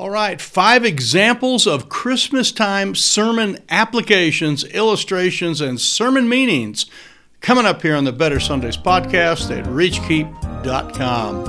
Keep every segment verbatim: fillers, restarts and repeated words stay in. All right, five examples of Christmas time sermon applications, illustrations, and sermon meanings coming up here on the Better Sundays Podcast at reach keep dot com.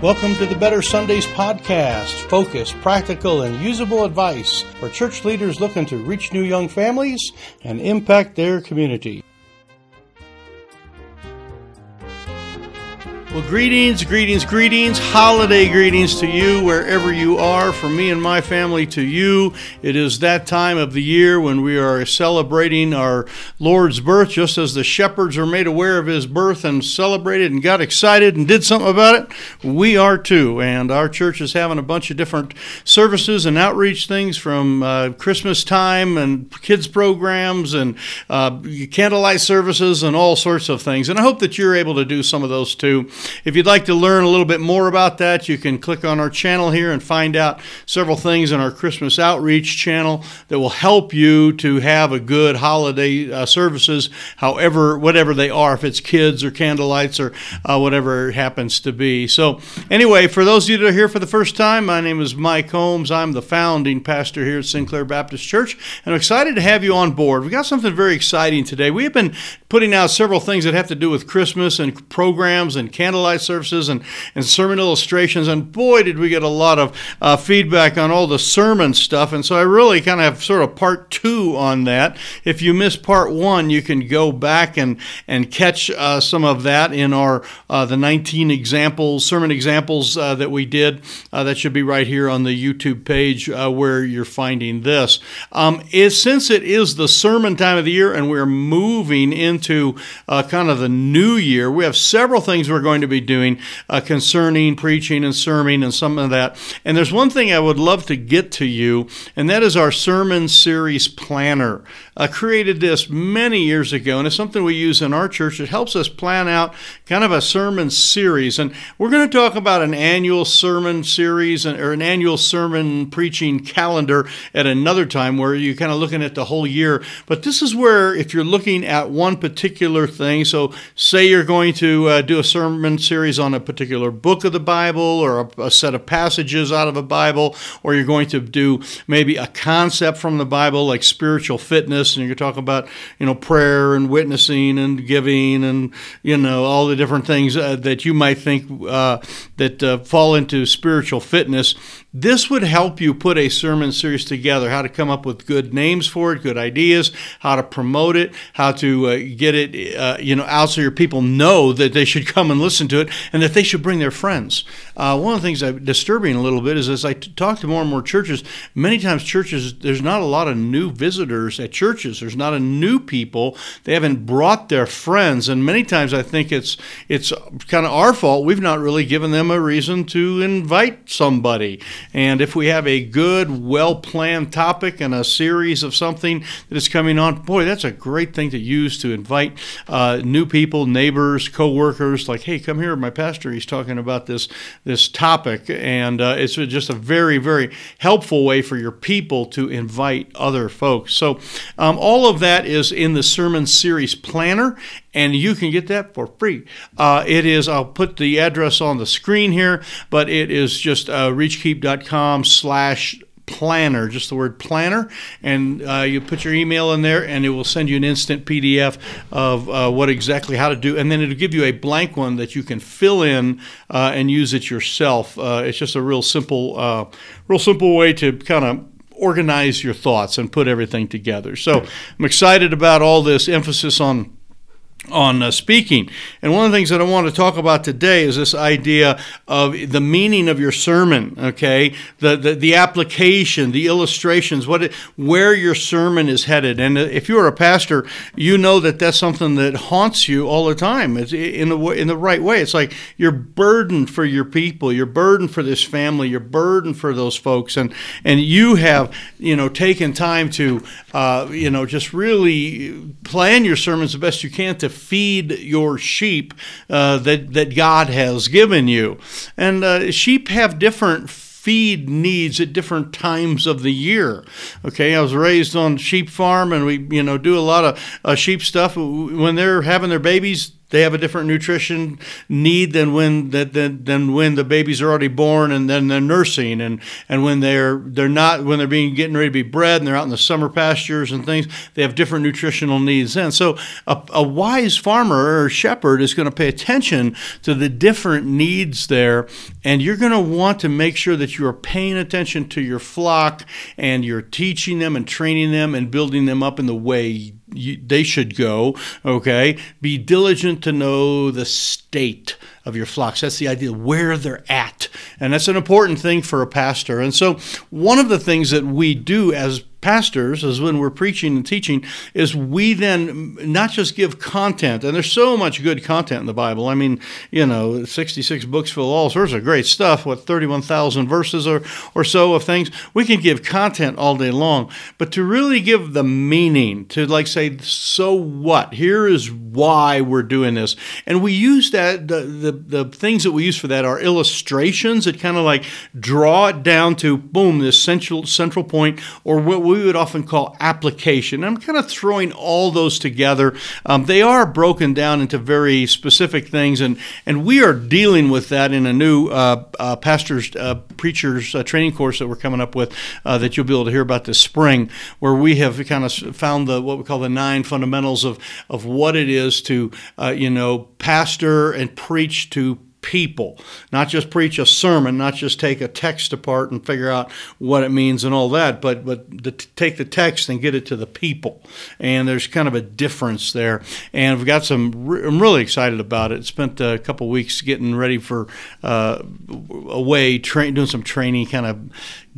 Welcome to the Better Sundays Podcast. Focused, practical, and usable advice for church leaders looking to reach new young families and impact their community. Well, greetings, greetings, greetings, holiday greetings to you wherever you are, from me and my family to you. It is that time of the year when we are celebrating our Lord's birth, just as the shepherds were made aware of his birth and celebrated and got excited and did something about it. We are too, and our church is having a bunch of different services and outreach things from uh, Christmas time and kids programs and uh, candlelight services and all sorts of things, and I hope that you're able to do some of those too. If you'd like to learn a little bit more about that, you can click on our channel here and find out several things on our Christmas Outreach channel that will help you to have a good holiday uh, services, however, whatever they are, if it's kids or candlelights or uh, whatever it happens to be. So anyway, for those of you that are here for the first time, my name is Mike Holmes. I'm the founding pastor here at Sinclair Baptist Church, and I'm excited to have you on board. We've got something very exciting today. We have been putting out several things that have to do with Christmas and programs and candlelights. Candlelight services and, and sermon illustrations, and boy, did we get a lot of uh, feedback on all the sermon stuff, and so I really kind of have sort of part two on that. If you missed part one, you can go back and, and catch uh, some of that in our uh, the nineteen examples, sermon examples uh, that we did. Uh, that should be right here on the YouTube page uh, where you're finding this. Um, it, since it is the sermon time of the year and we're moving into uh, kind of the new year, we have several things we're going to be doing uh, concerning preaching and sermon and some of that. And there's one thing I would love to get to you, and that is our Sermon Series Planner. I created this many years ago, and it's something we use in our church. It helps us plan out kind of a sermon series. And we're going to talk about an annual sermon series or an annual sermon preaching calendar at another time where you're kind of looking at the whole year. But this is where if you're looking at one particular thing, so say you're going to uh, do a sermon series on a particular book of the Bible or a, a set of passages out of a Bible, or you're going to do maybe a concept from the Bible like spiritual fitness, and you're talking about, you know, prayer and witnessing and giving and, you know, all the different things uh, that you might think uh, that uh, fall into spiritual fitness. This would help you put a sermon series together, how to come up with good names for it, good ideas, how to promote it, how to uh, get it uh, you know, out so your people know that they should come and listen to it, and that they should bring their friends. Uh, one of the things that's disturbing a little bit is as I t- talk to more and more churches, many times churches, there's not a lot of new visitors at churches. There's not a new people. They haven't brought their friends, and many times I think it's it's kind of our fault. We've not really given them a reason to invite somebody. And if we have a good, well-planned topic and a series of something that is coming on, boy, that's a great thing to use to invite uh, new people, neighbors, co-workers, like, hey, come here, my pastor, he's talking about this this topic, and uh, it's just a very, very helpful way for your people to invite other folks. So um, all of that is in the Sermon Series Planner, and you can get that for free. Uh, it is, I'll put the address on the screen here, but it is just uh, reach keep dot com slash planner, just the word planner, and uh, you put your email in there, and it will send you an instant P D F of uh, what exactly how to do, and then it'll give you a blank one that you can fill in uh, and use it yourself. Uh, it's just a real simple, uh, real simple way to kind of organize your thoughts and put everything together. So I'm excited about all this emphasis on. on uh, speaking. And one of the things that I want to talk about today is this idea of the meaning of your sermon, okay? The the, the application, the illustrations, what it, where your sermon is headed. And if you're a pastor, you know that that's something that haunts you all the time. It's in the in the right way. It's like you're burdened for your people, you're burdened for this family, you're burdened for those folks, and and you have, you know, taken time to uh, you know, just really plan your sermons the best you can to feed your sheep uh, that, that God has given you. And uh, sheep have different feed needs at different times of the year. Okay, I was raised on sheep farm, and we, you know, do a lot of uh, sheep stuff. When they're having their babies, They have a different nutrition need than when that than, than when the babies are already born and then they're nursing and, and when they're they're not when they're being getting ready to be bred and they're out in the summer pastures and things, they have different nutritional needs then. So a, a wise farmer or shepherd is going to pay attention to the different needs there, and you're going to want to make sure that you are paying attention to your flock and you're teaching them and training them and building them up in the way You, they should go, okay? Be diligent to know the state of your flocks. That's the idea, where they're at. And that's an important thing for a pastor. And so one of the things that we do as pastors is when we're preaching and teaching is we then not just give content, and there's so much good content in the Bible. I mean, you know, sixty-six books full of all sorts of great stuff, what, thirty-one thousand verses or, or so of things. We can give content all day long, but to really give the meaning, to like say, so what? Here is why we're doing this. And we use that, the, the, the things that we use for that are illustrations that kind of like draw it down to, boom, this central, central point, or what we would often call application. I'm kind of throwing all those together. Um, they are broken down into very specific things, and, and we are dealing with that in a new uh, uh, pastor's, uh, preacher's uh, training course that we're coming up with uh, that you'll be able to hear about this spring, where we have kind of found the what we call the nine fundamentals of, of what it is to, uh, you know, pastor and preach to people, not just preach a sermon, not just take a text apart and figure out what it means and all that, but but the, take the text and get it to the people. And there's kind of a difference there. And we've got some, I'm really excited about it. Spent a couple weeks getting ready for uh, away, tra- doing some training, kind of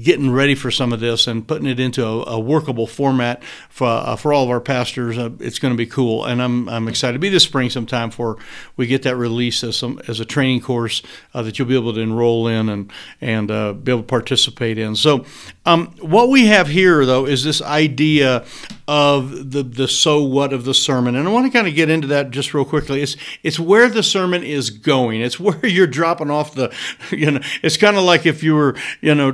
getting ready for some of this and putting it into a, a workable format for, uh, for all of our pastors. Uh, it's going to be cool. And I'm I'm excited to be this spring sometime for we get that release as some as a training course uh, that you'll be able to enroll in and and uh, be able to participate in. So um, what we have here, though, is this idea of the the so what of the sermon. And I want to kind of get into that just real quickly. It's it's where the sermon is going. It's where you're dropping off the, you know, it's kind of like if you were, you know,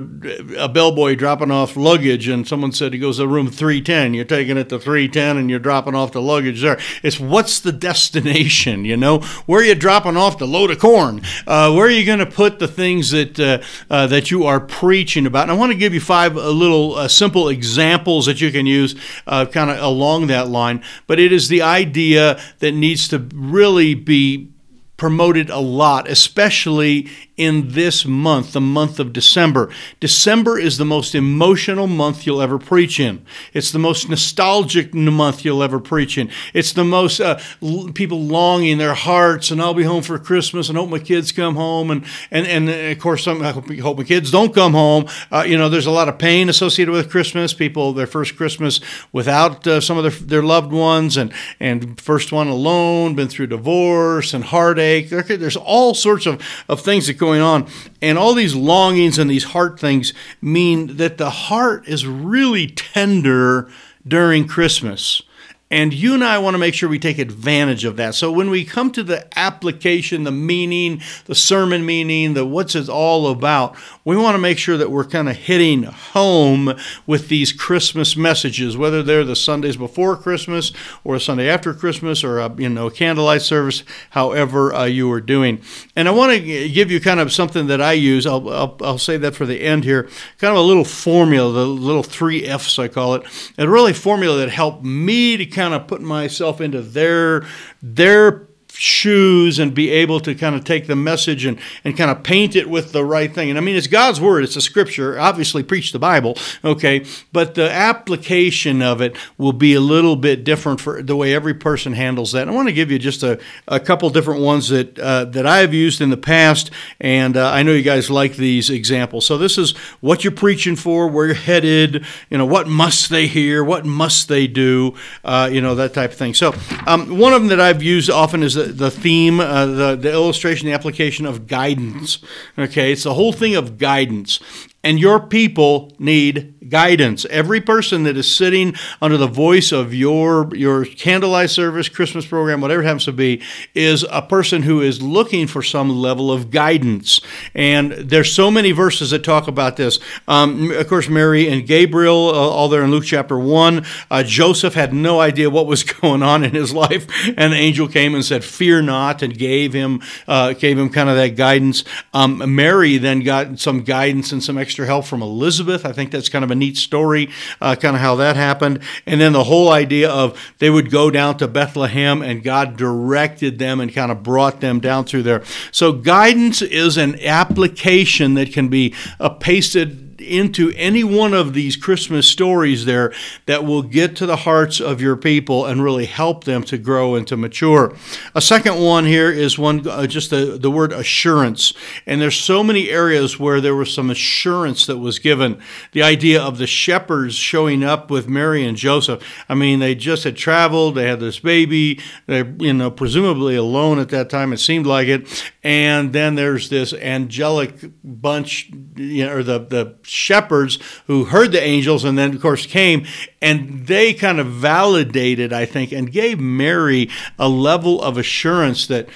a bellboy dropping off luggage and someone said he goes to room three ten. You're taking it to three ten and you're dropping off the luggage there. It's what's the destination, you know? Where are you dropping off the load of corn? Uh, where are you going to put the things that uh, uh, that you are preaching about? And I want to give you five uh, little uh, simple examples that you can use uh, kind of along that line. But it is the idea that needs to really be promoted a lot, especially in this month, the month of December. December is the most emotional month you'll ever preach in. It's the most nostalgic month you'll ever preach in. It's the most uh, l- people longing their hearts, and I'll be home for Christmas, and hope my kids come home, and and, and of course, some, I hope, hope my kids don't come home. Uh, you know, there's a lot of pain associated with Christmas. People, their first Christmas without uh, some of their, their loved ones, and, and first one alone, been through divorce and heartache. There, there's all sorts of, of things that go going on, and all these longings and these heart things mean that the heart is really tender during Christmas. And you and I want to make sure we take advantage of that. So when we come to the application, the meaning, the sermon meaning, the what's it all about, we want to make sure that we're kind of hitting home with these Christmas messages, whether they're the Sundays before Christmas or a Sunday after Christmas or a, you know, candlelight service, however uh, you are doing. And I want to give you kind of something that I use. I'll, I'll, I'll say that for the end here. Kind of a little formula, the little three F's I call it, and really formula that helped me to kind kind of putting myself into their their shoes and be able to kind of take the message and, and kind of paint it with the right thing. And I mean, it's God's word. It's a scripture. Obviously, preach the Bible, okay? But the application of it will be a little bit different for the way every person handles that. And I want to give you just a, a couple different ones that uh, that I have used in the past, and uh, I know you guys like these examples. So this is what you're preaching for, where you're headed, you know, what must they hear, what must they do, uh, you know, that type of thing. So um, one of them that I've used often is that the theme, uh, the, the illustration, the application of guidance. Okay, it's the whole thing of guidance. and your people need guidance. Every person that is sitting under the voice of your, your candlelight service, Christmas program, whatever it happens to be, is a person who is looking for some level of guidance. And there's so many verses that talk about this. Um, of course, Mary and Gabriel, uh, all there in Luke chapter one. Uh, Joseph had no idea what was going on in his life, and the angel came and said, "Fear not," and gave him uh, gave him kind of that guidance. Um, Mary then got some guidance and some extra help from Elizabeth. I think that's kind of a neat story, uh, kind of how that happened. And then the whole idea of they would go down to Bethlehem, and God directed them and kind of brought them down through there. So guidance is an application that can be uh, pasted into any one of these Christmas stories there that will get to the hearts of your people and really help them to grow and to mature. A second one here is one uh, just the, the word assurance. And there's so many areas where there was some assurance that was given. The idea of the shepherds showing up with Mary and Joseph. I mean, they just had traveled, they had this baby, they're, you know, presumably alone at that time, it seemed like it. And then there's this angelic bunch, you know, or the, the shepherds who heard the angels and then, of course, came, and they kind of validated, I think, and gave Mary a level of assurance that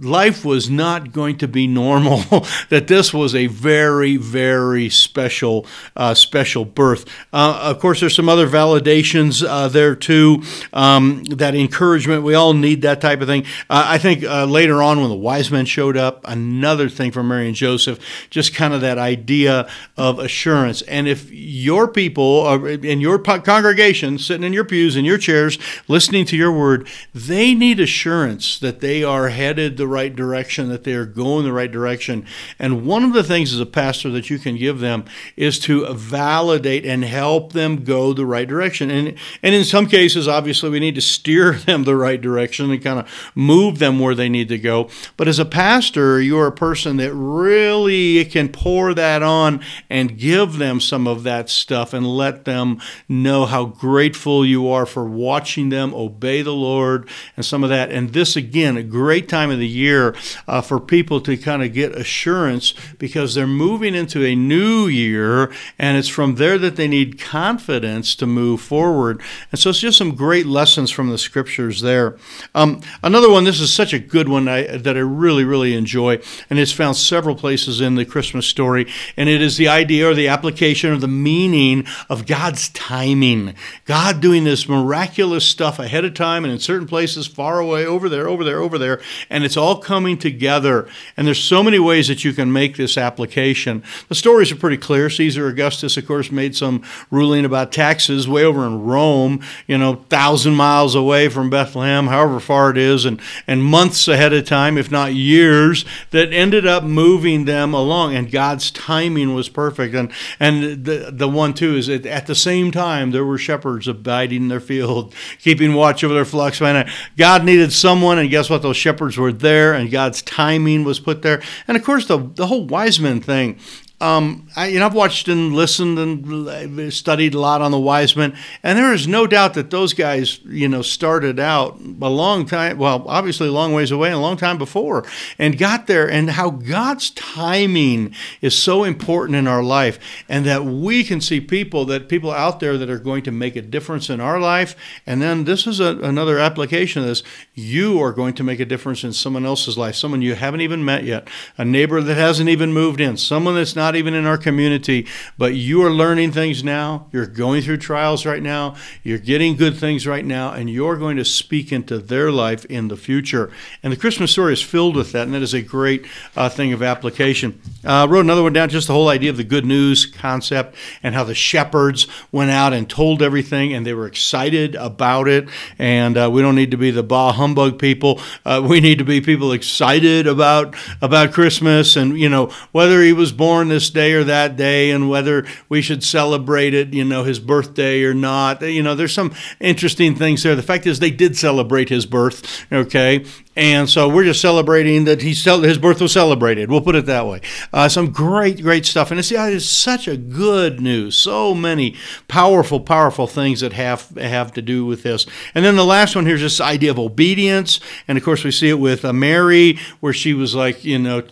life was not going to be normal, that this was a very, very special, uh, special birth. Uh, of course, there's some other validations uh, there too, um, that encouragement. We all need that type of thing. Uh, I think uh, later on when the wise men showed up, another thing from Mary and Joseph, just kind of that idea of assurance. And if your people are in your congregation, sitting in your pews, in your chairs, listening to your word, they need assurance that they are headed the right direction, that they are going the right direction. And one of the things as a pastor that you can give them is to validate and help them go the right direction. And and in some cases, obviously, we need to steer them the right direction and kind of move them where they need to go. But as a pastor, you're a person that really can pour that on and give them some of that stuff and let them know how grateful you are for watching them obey the Lord and some of that. And this, again, a great time of the year uh, for people to kind of get assurance, because they're moving into a new year, and it's from there that they need confidence to move forward. And so it's just some great lessons from the scriptures there. Um, another one, this is such a good one I, that I really, really enjoy, and it's found several places in the Christmas story, and it is the idea or the application or the meaning of God's timing. God doing this miraculous stuff ahead of time and in certain places far away, over there, over there, over there, and it's all coming together. And there's so many ways that you can make this application. The stories are pretty clear. Caesar Augustus, of course, made some ruling about taxes way over in Rome, you know, thousand miles away from Bethlehem, however far it is, and, and months ahead of time, if not years, that ended up moving them along. And God's timing was perfect. And and the, the one, too, is that at the same time, there were shepherds abiding in their field, keeping watch over their flocks by night. God needed someone, and guess what? Those shepherds were there, and God's timing was put there. And of course, the, the whole wise men thing. Um, I, you know, I've watched and listened and studied a lot on the wise men, and there is no doubt that those guys, you know, started out a long time, well, obviously a long ways away and a long time before, and got there, and how God's timing is so important in our life, and that we can see people, that people out there that are going to make a difference in our life. And then this is a, another application of this. You are going to make a difference in someone else's life, someone you haven't even met yet, a neighbor that hasn't even moved in, someone that's not even in our community, but you are learning things now. You're going through trials right now. You're getting good things right now, and you're going to speak into their life in the future. And the Christmas story is filled with that, and that is a great uh, thing of application. I uh, wrote another one down, just the whole idea of the good news concept and how the shepherds went out and told everything, and they were excited about it. And uh, we don't need to be the bah humbug people. Uh, we need to be people excited about, about Christmas, and, you know, whether he was born this day or that day, and whether we should celebrate it, you know, his birthday or not. You know, there's some interesting things there. The fact is, they did celebrate his birth, okay? And so we're just celebrating that he's, his birth was celebrated. We'll put it that way. Uh, some great, great stuff. And it's, yeah, it's such a good news. So many powerful, powerful things that have have to do with this. And then the last one here is this idea of obedience. And, of course, we see it with uh, Mary, where she was like, you know,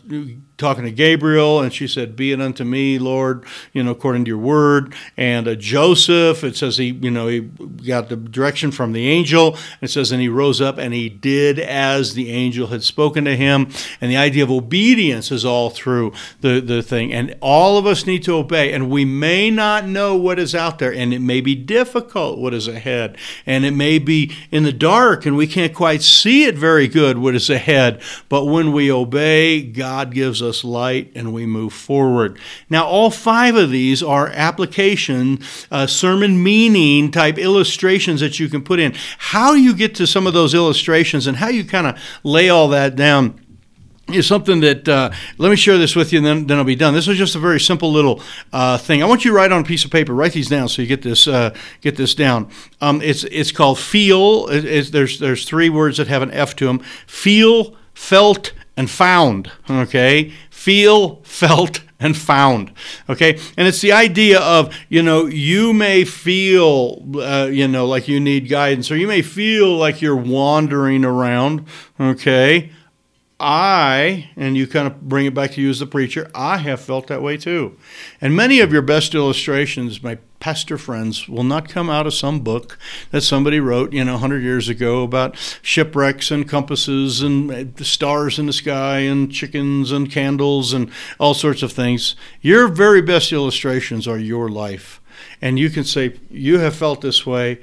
talking to Gabriel, and she said, "Be it unto me, Lord, you know, according to your word." And uh, Joseph, it says he, you know, he got the direction from the angel. It says, and he rose up and he did as the angel had spoken to him. And the idea of obedience is all through the, the thing. And all of us need to obey. And we may not know what is out there, and it may be difficult what is ahead. And it may be in the dark, and we can't quite see it very good what is ahead. But when we obey, God gives us light, and we move forward. Now, all five of these are application, uh, sermon meaning type illustrations that you can put in. How you get to some of those illustrations and how you kind of lay all that down is something that, uh, let me share this with you, and then, then I'll be done. This was just a very simple little uh, thing. I want you to write on a piece of paper, write these down so you get this uh, get this down. Um, it's it's called feel. It, it's, there's, there's three words that have an F to them. Feel, felt, and found. Okay? Feel, felt, and found. Okay? And it's the idea of, you know, you may feel, uh, you know, like you need guidance, or you may feel like you're wandering around. Okay? I, and you kind of bring it back to you as the preacher, I have felt that way too. And many of your best illustrations, my pastor friends, will not come out of some book that somebody wrote, you know, one hundred years ago about shipwrecks and compasses and stars in the sky and chickens and candles and all sorts of things. Your very best illustrations are your life. And you can say, you have felt this way.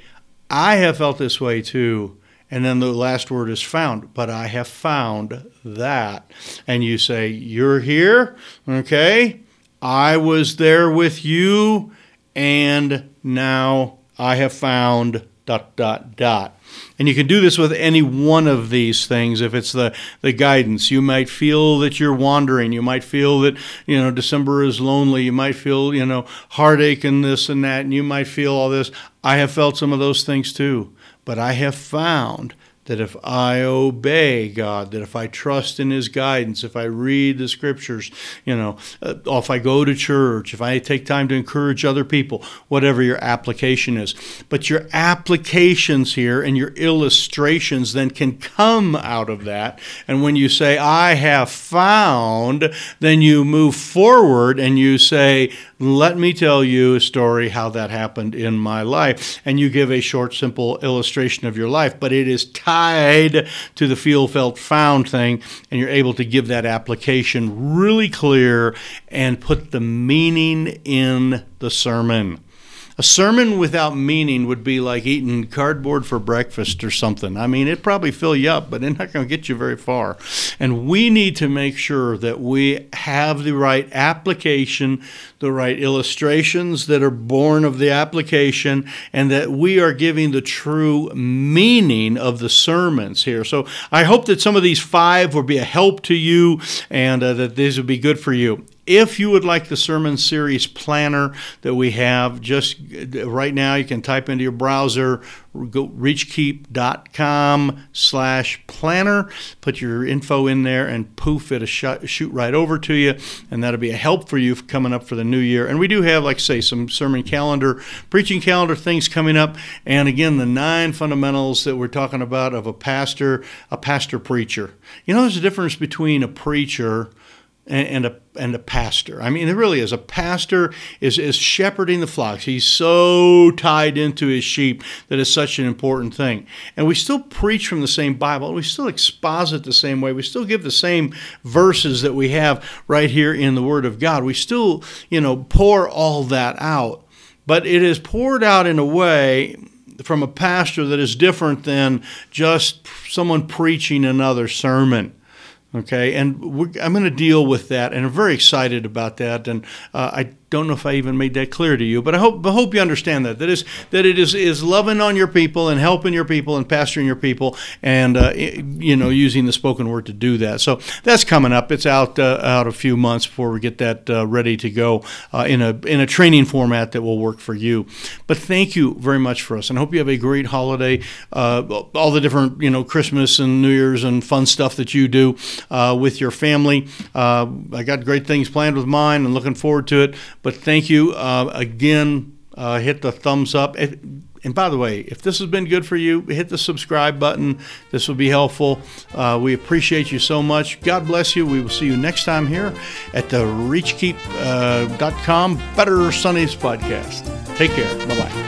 I have felt this way too. And then the last word is found, but I have found that. And you say, you're here, okay? I was there with you, and now I have found dot, dot, dot. And you can do this with any one of these things if it's the, the guidance. You might feel that you're wandering. You might feel that, you know, December is lonely. You might feel, you know, heartache and this and that, and you might feel all this. I have felt some of those things too. But I have found that if I obey God, that if I trust in His guidance, if I read the Scriptures, you know, uh, or if I go to church, if I take time to encourage other people, whatever your application is. But your applications here and your illustrations then can come out of that. And when you say, I have found, then you move forward and you say, let me tell you a story how that happened in my life. And you give a short, simple illustration of your life, but it is tied to the feel, felt, found thing, and you're able to give that application really clear and put the meaning in the sermon. A sermon without meaning would be like eating cardboard for breakfast or something. I mean, it'd probably fill you up, but it's not going to get you very far. And we need to make sure that we have the right application, the right illustrations that are born of the application, and that we are giving the true meaning of the sermons here. So I hope that some of these five will be a help to you, and uh, that these will be good for you. If you would like the Sermon Series Planner that we have, just right now you can type into your browser, go reach keep dot com slash planner, put your info in there, and poof, it'll shoot right over to you, and that'll be a help for you coming up for the new year. And we do have, like I say, some sermon calendar, preaching calendar things coming up, and again, the nine fundamentals that we're talking about of a pastor, a pastor-preacher. You know, there's a difference between a preacher and a and a pastor. I mean, it really is. A pastor is, is shepherding the flocks. He's so tied into his sheep that it's such an important thing. And we still preach from the same Bible. We still exposit the same way. We still give the same verses that we have right here in the Word of God. We still, you know, pour all that out. But it is poured out in a way from a pastor that is different than just someone preaching another sermon. Okay, and we're, I'm going to deal with that, and I'm very excited about that. And uh, I Don't know if I even made that clear to you, but I hope I hope you understand that. That is that it is is loving on your people and helping your people and pastoring your people and uh, you know using the spoken word to do that. So that's coming up. It's out uh, out a few months before we get that uh, ready to go uh, in a in a training format that will work for you. But thank you very much for us, and I hope you have a great holiday. Uh, all the different you know Christmas and New Year's and fun stuff that you do uh, with your family. Uh, I got great things planned with mine, and looking forward to it. But thank you uh, again. Uh, hit the thumbs up. And by the way, if this has been good for you, hit the subscribe button. This will be helpful. Uh, we appreciate you so much. God bless you. We will see you next time here at the reach keep dot com Better Sundays Podcast. Take care. Bye-bye.